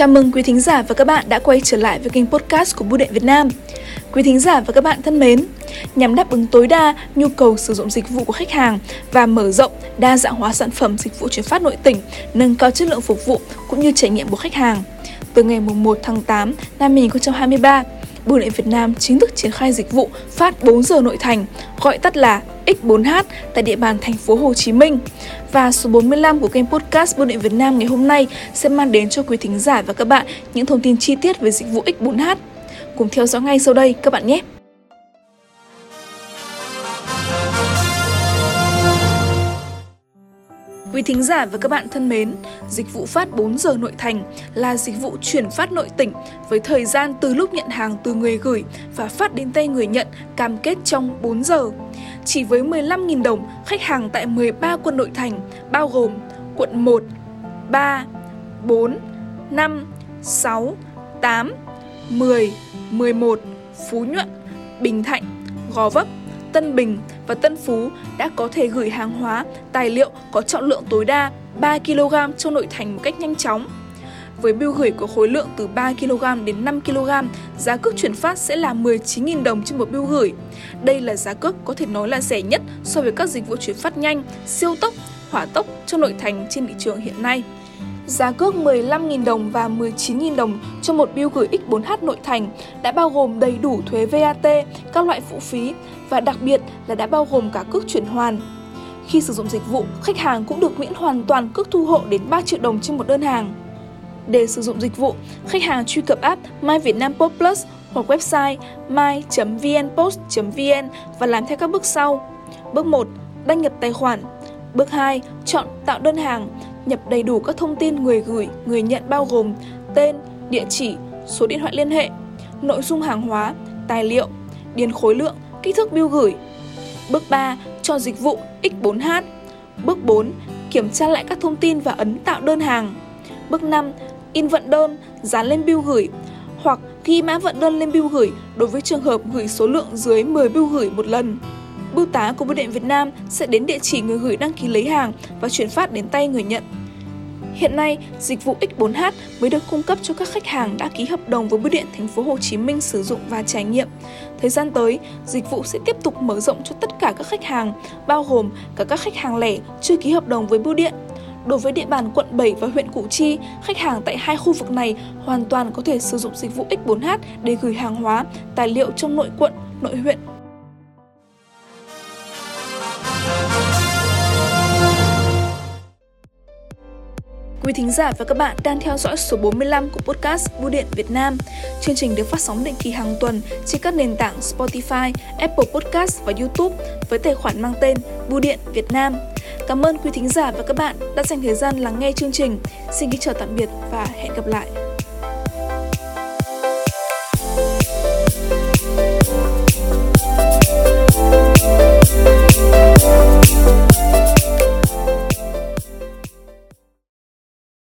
Chào mừng quý thính giả và các bạn đã quay trở lại với kênh podcast của Bưu điện Việt Nam. Quý thính giả và các bạn thân mến, nhằm đáp ứng tối đa nhu cầu sử dụng dịch vụ của khách hàng và mở rộng đa dạng hóa sản phẩm dịch vụ chuyển phát nội tỉnh, nâng cao chất lượng phục vụ cũng như trải nghiệm của khách hàng, từ ngày 1 tháng 8 năm 2023, Bưu điện Việt Nam chính thức triển khai dịch vụ phát 4 giờ nội thành, gọi tắt là X4H tại địa bàn thành phố Hồ Chí Minh. Và số 45 của kênh podcast Bưu điện Việt Nam ngày hôm nay sẽ mang đến cho quý thính giả và các bạn những thông tin chi tiết về dịch vụ X4H. Cùng theo dõi ngay sau đây các bạn nhé! Quý thính giả và các bạn thân mến, dịch vụ phát 4 giờ nội thành là dịch vụ chuyển phát nội tỉnh với thời gian từ lúc nhận hàng từ người gửi và phát đến tay người nhận cam kết trong 4 giờ. Chỉ với 15.000 đồng, khách hàng tại 13 quận nội thành bao gồm quận 1, 3, 4, 5, 6, 8, 10, 11, Phú Nhuận, Bình Thạnh, Gò Vấp, Tân Bình và Tân Phú đã có thể gửi hàng hóa, tài liệu có trọng lượng tối đa 3 kg trong nội thành một cách nhanh chóng. Với bưu gửi có khối lượng từ 3 kg đến 5 kg, giá cước chuyển phát sẽ là 19.000 đồng trên một bưu gửi. Đây là giá cước có thể nói là rẻ nhất so với các dịch vụ chuyển phát nhanh, siêu tốc, hỏa tốc trong nội thành trên thị trường hiện nay. Giá cước 15.000 đồng và 19.000 đồng cho một bưu gửi X4H nội thành đã bao gồm đầy đủ thuế VAT, các loại phụ phí và đặc biệt là đã bao gồm cả cước chuyển hoàn. Khi sử dụng dịch vụ, khách hàng cũng được miễn hoàn toàn cước thu hộ đến 3 triệu đồng trên một đơn hàng. Để sử dụng dịch vụ, khách hàng truy cập app My Vietnam Post Plus hoặc website my.vnpost.vn và làm theo các bước sau. Bước 1. Đăng nhập tài khoản. Bước 2. Chọn tạo đơn hàng. Nhập đầy đủ các thông tin người gửi, người nhận bao gồm tên, địa chỉ, số điện thoại liên hệ, nội dung hàng hóa, tài liệu, điền khối lượng, kích thước bưu gửi. Bước 3. Chọn dịch vụ X4H. Bước 4. Kiểm tra lại các thông tin và ấn tạo đơn hàng. Bước 5. In vận đơn, dán lên bưu gửi hoặc ghi mã vận đơn lên bưu gửi đối với trường hợp gửi số lượng dưới 10 bưu gửi một lần. Bưu tá của Bưu điện Việt Nam sẽ đến địa chỉ người gửi đăng ký lấy hàng và chuyển phát đến tay người nhận. Hiện nay, dịch vụ X4H mới được cung cấp cho các khách hàng đã ký hợp đồng với Bưu điện Thành phố Hồ Chí Minh sử dụng và trải nghiệm. Thời gian tới, dịch vụ sẽ tiếp tục mở rộng cho tất cả các khách hàng, bao gồm cả các khách hàng lẻ chưa ký hợp đồng với bưu điện. Đối với địa bàn quận 7 và huyện Củ Chi, khách hàng tại hai khu vực này hoàn toàn có thể sử dụng dịch vụ X4H để gửi hàng hóa, tài liệu trong nội quận, nội huyện. Quý thính giả và các bạn đang theo dõi số 45 của podcast Bưu điện Việt Nam. Chương trình được phát sóng định kỳ hàng tuần trên các nền tảng Spotify, Apple Podcast và YouTube với tài khoản mang tên Bưu điện Việt Nam. Cảm ơn quý thính giả và các bạn đã dành thời gian lắng nghe chương trình. Xin kính chào tạm biệt và hẹn gặp lại.